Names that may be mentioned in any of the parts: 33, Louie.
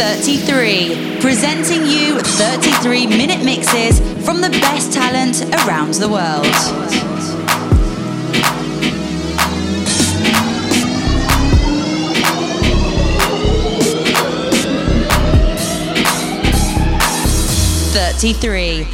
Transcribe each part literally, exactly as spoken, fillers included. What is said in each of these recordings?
thirty-three, presenting you thirty-three minute mixes from the best talent around the world. thirty-three.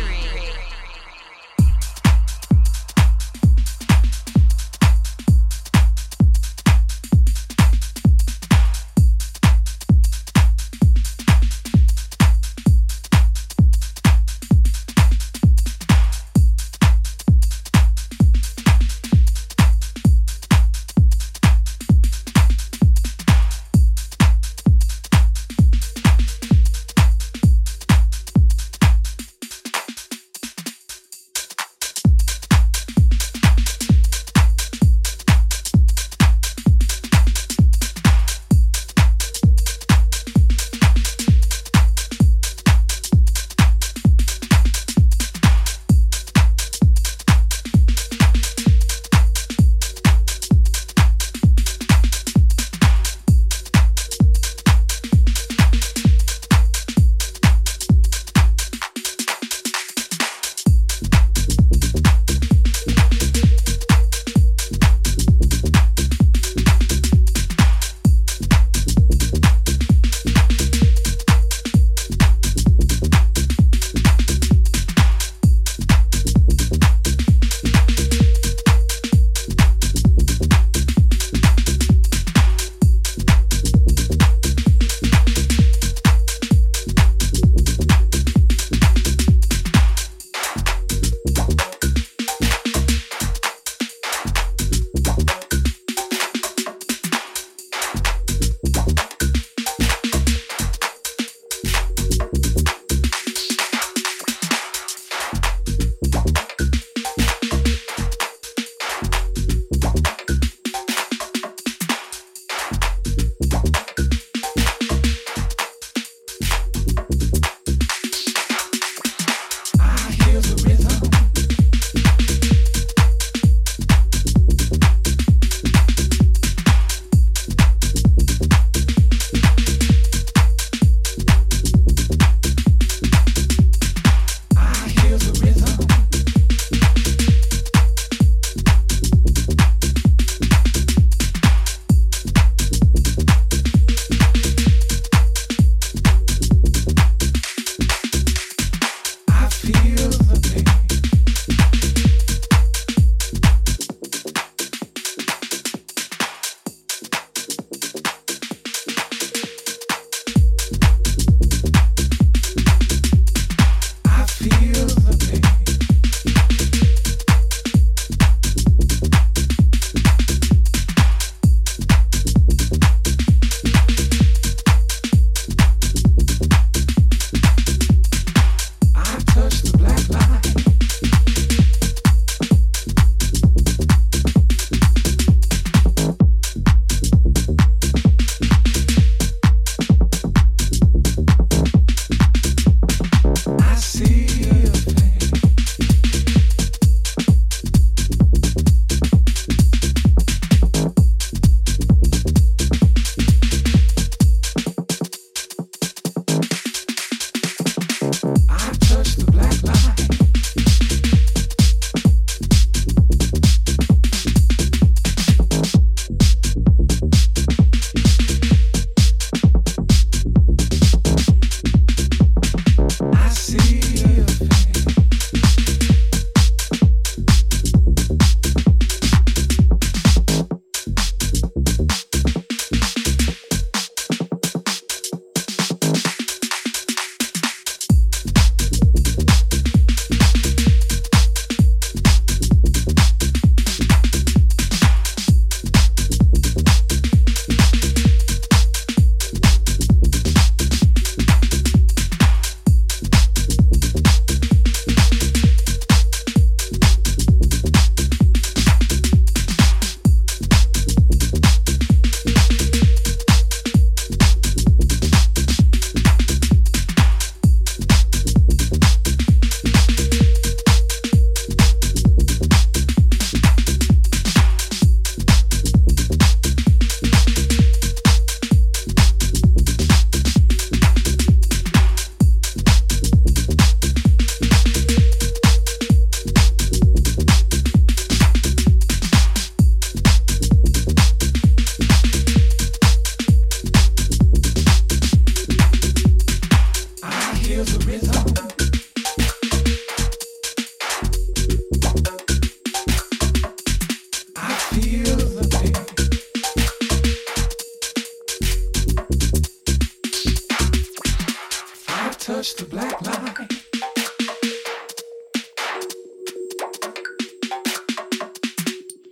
touch the black line.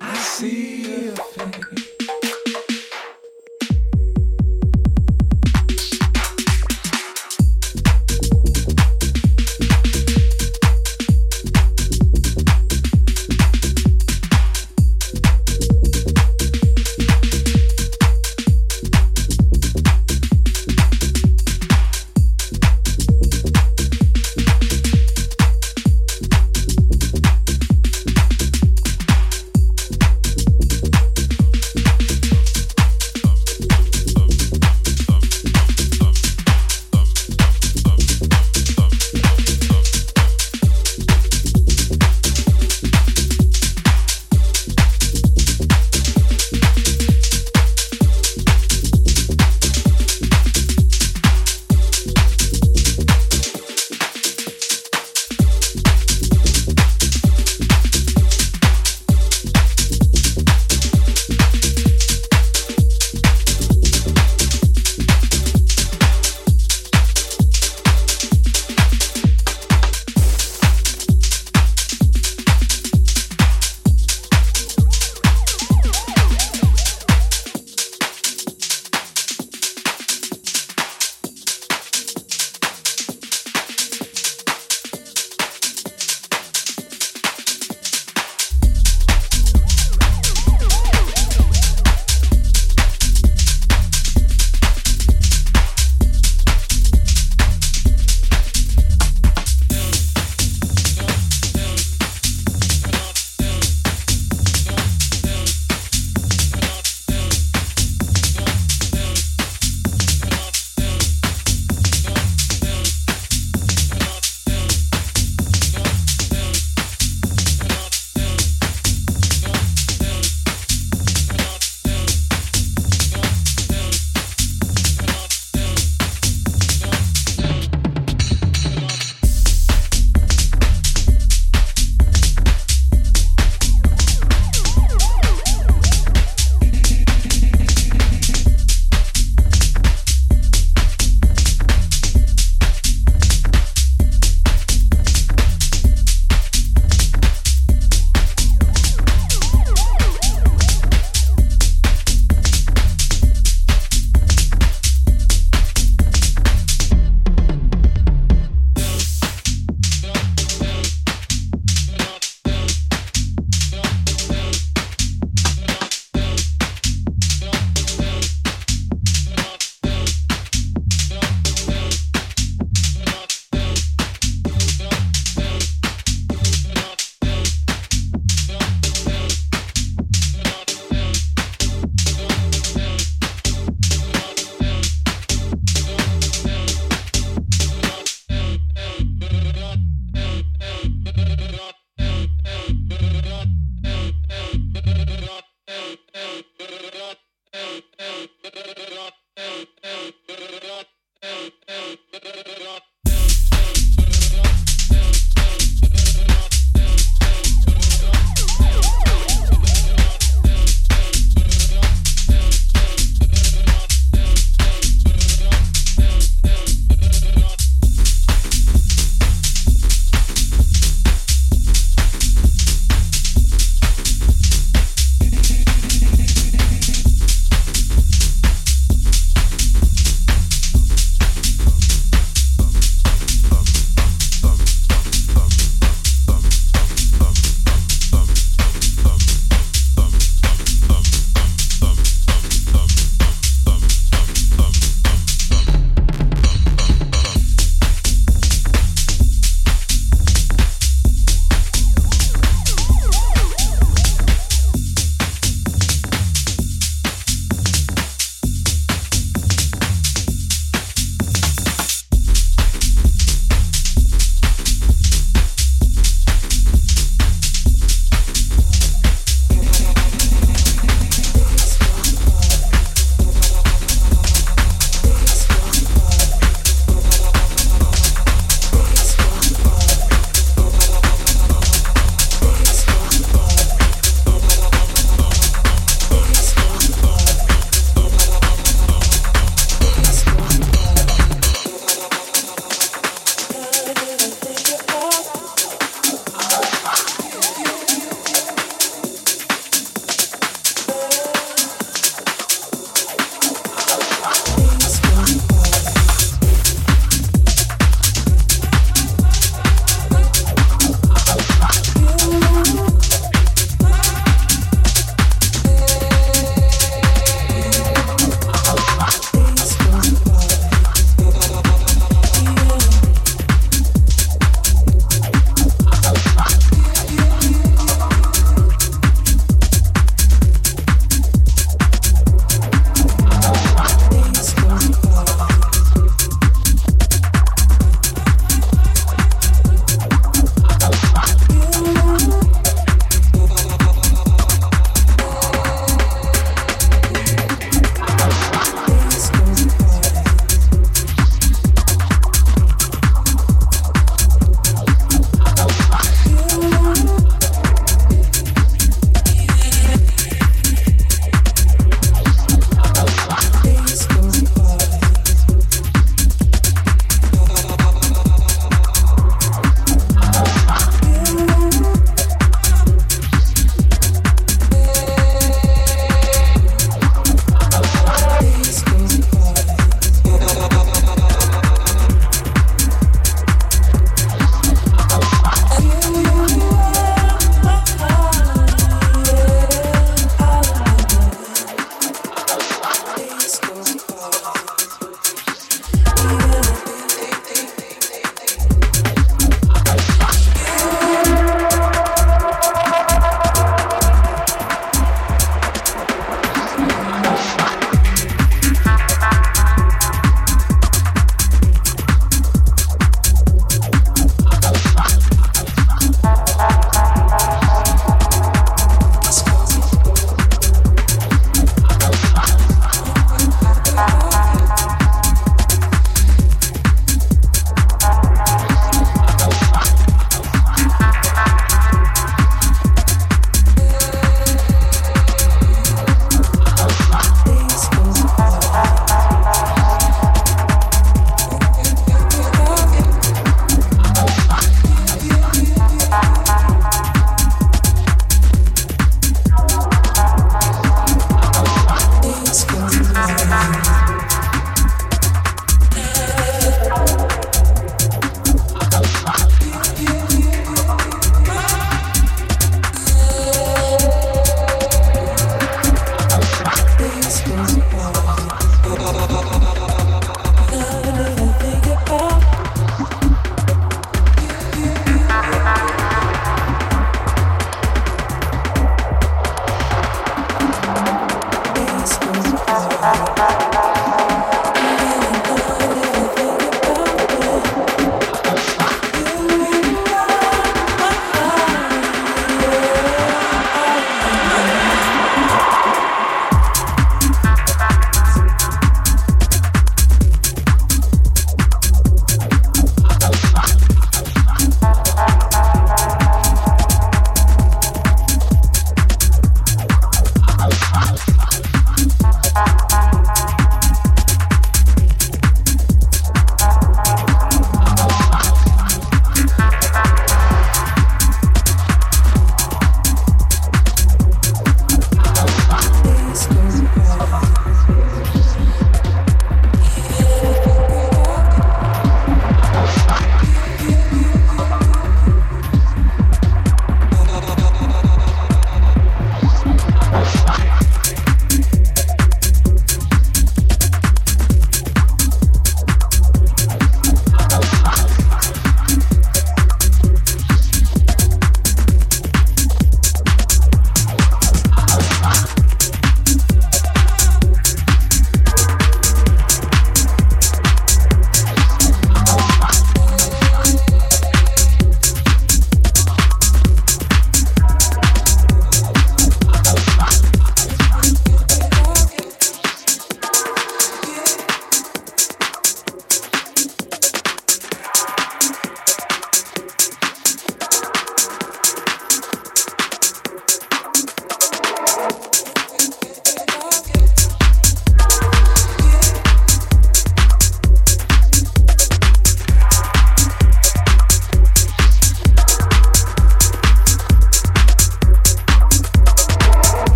I see a thing.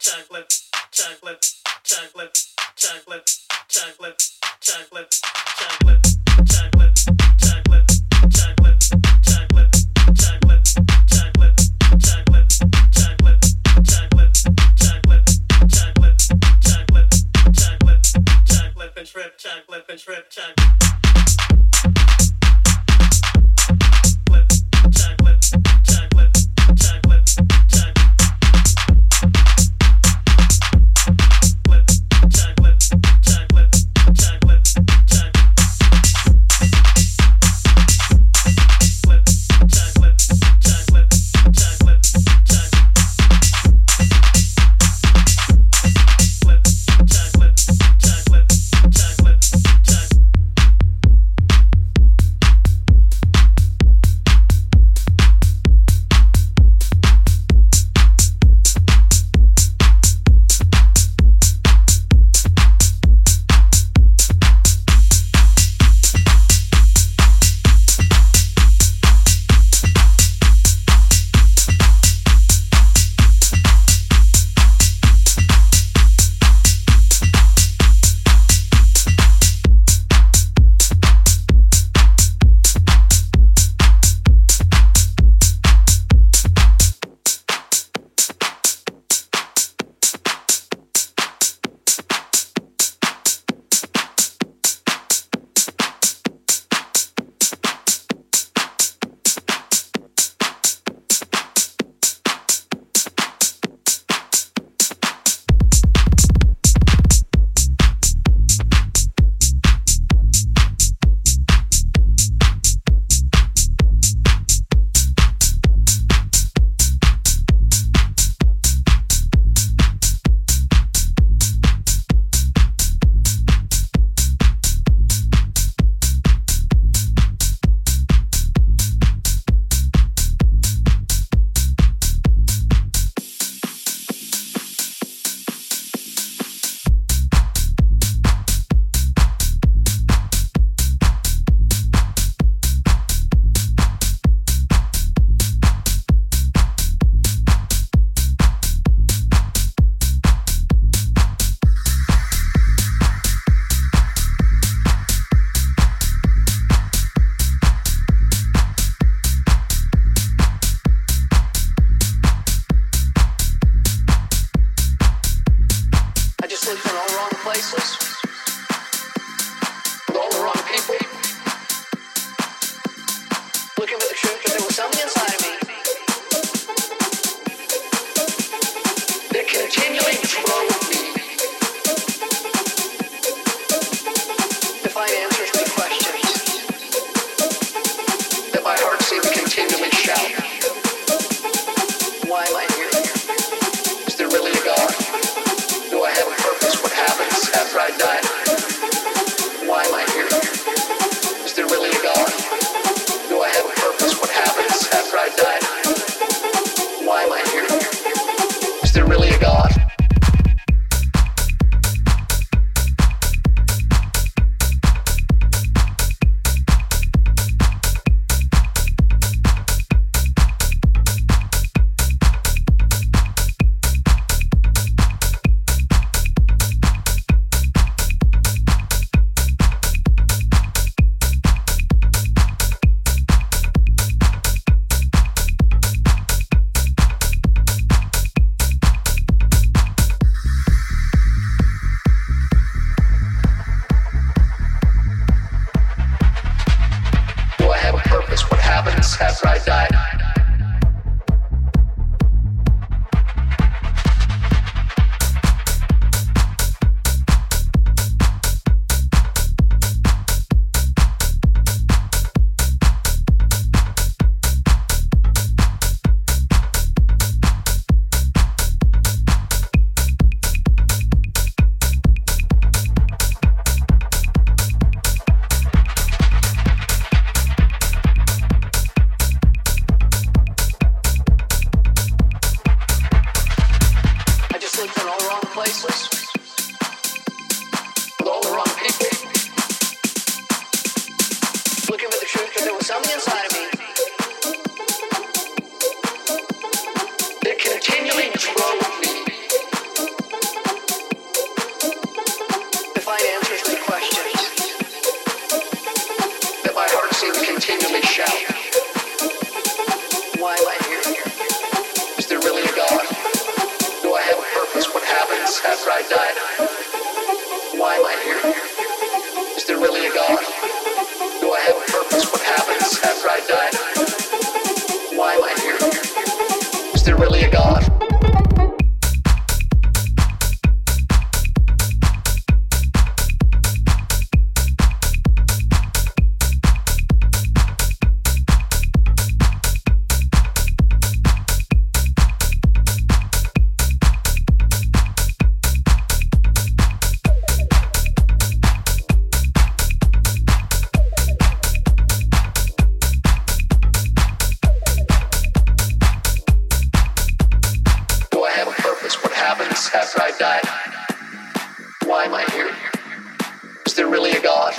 Chocolate, chocolate, chocolate, chocolate, chocolate, chocolate, chocolate, chocolate, chocolate, chocolate, chocolate, chocolate, chocolate, chocolate, chocolate, chocolate, chocolate, chocolate, chocolate, chocolate, chocolate and trip, chocolate and trip, chocolate. Continuing to grow with me. to God. After I died, why am I here? Is there really a God?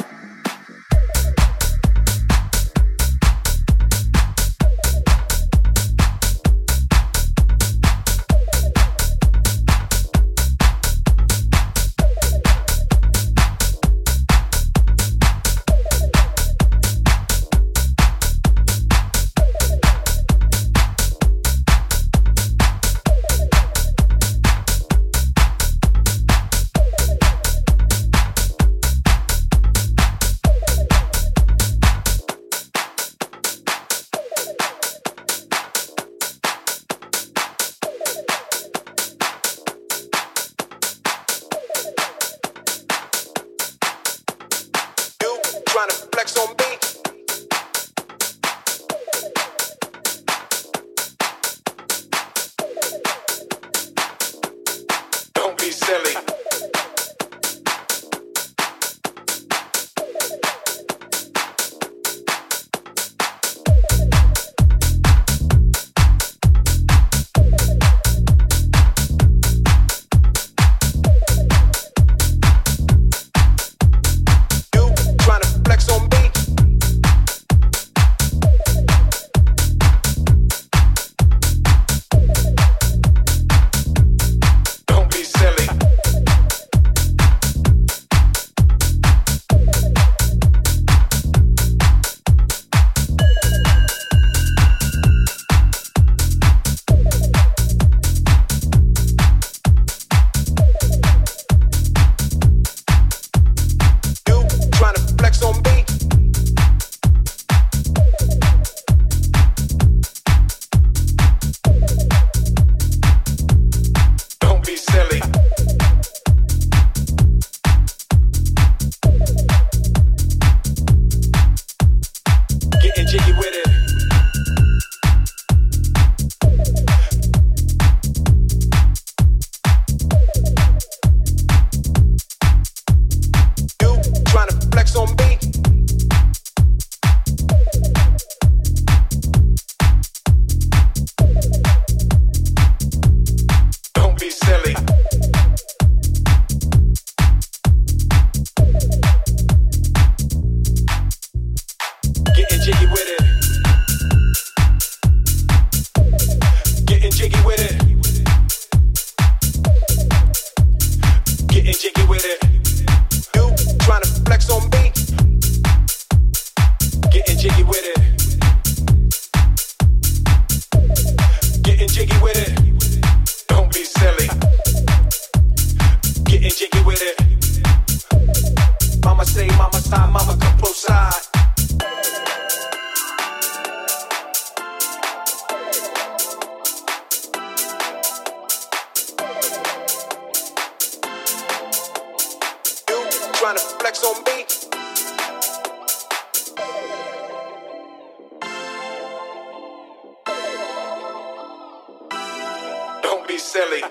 Silly.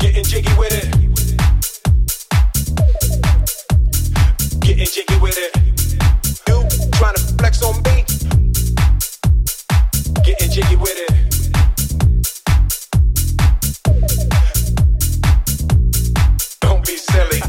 Getting jiggy with it. Getting jiggy with it. You trying to flex on me? Getting jiggy with it. Silly.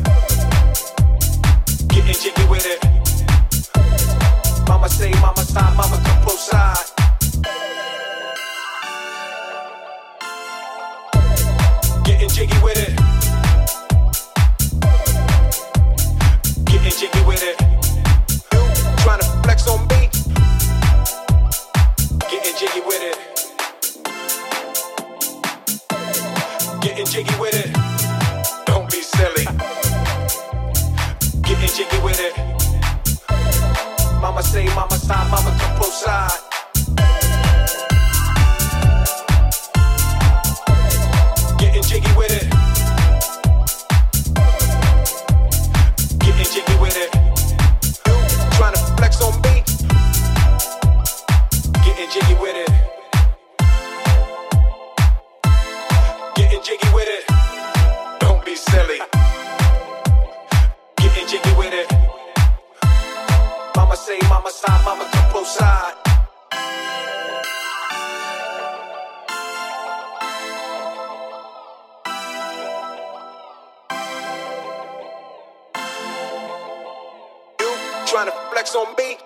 trying to flex on me?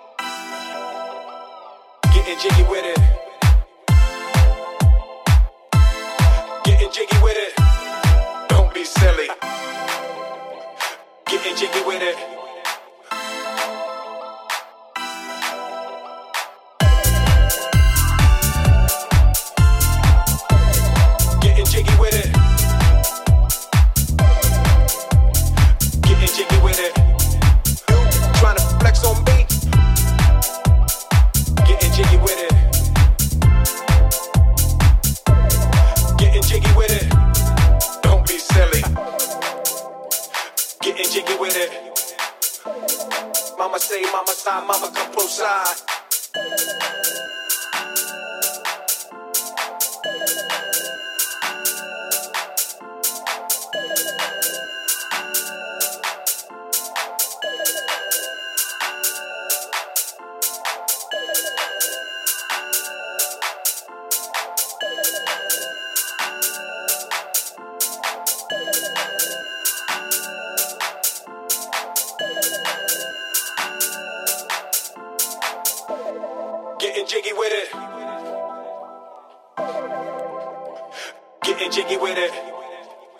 Getting jiggy with it. Getting jiggy with it. Don't be silly. Getting jiggy with it. Getting jiggy with it. Getting jiggy with it.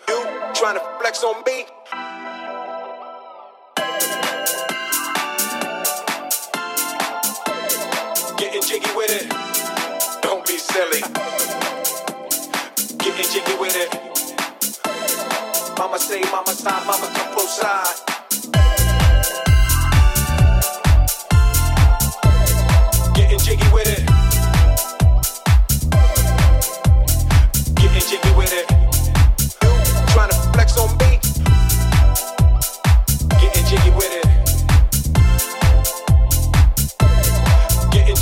You trying to flex on me? Getting jiggy with it. Getting jiggy with it. Don't be silly. Getting jiggy with it. Mama say, mama sigh, mama come close side. Getting jiggy with it. You trying to flex on me? Getting jiggy with it. Don't be silly. Getting jiggy with it. Mama say, mama sigh, mama come close side. Getting jiggy with it. Jiggy with it.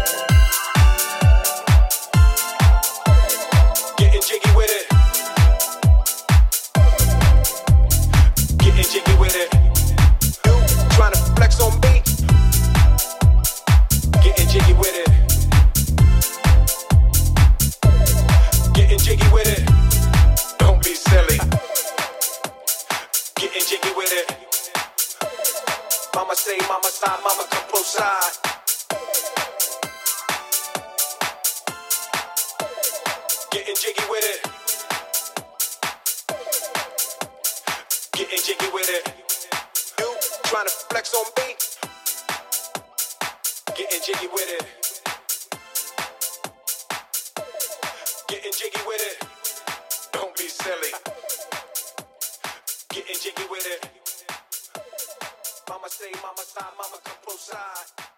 You trying to flex on me? Getting jiggy with it. Getting jiggy with it. Don't be silly. Getting jiggy with it. Mama say, mama sigh, mama come close side. Getting jiggy with it. Jiggy with it. You trying to flex on me? Getting jiggy with it. Getting jiggy with it. Don't be silly. Getting jiggy with it. Mama say, mama sigh, mama come close side. Getting jiggy with it. Getting jiggy with it. You trying to flex on me? Getting jiggy with it. Getting jiggy with it. Don't be silly. Getting jiggy with it. Mama say, mama sigh, mama come close side.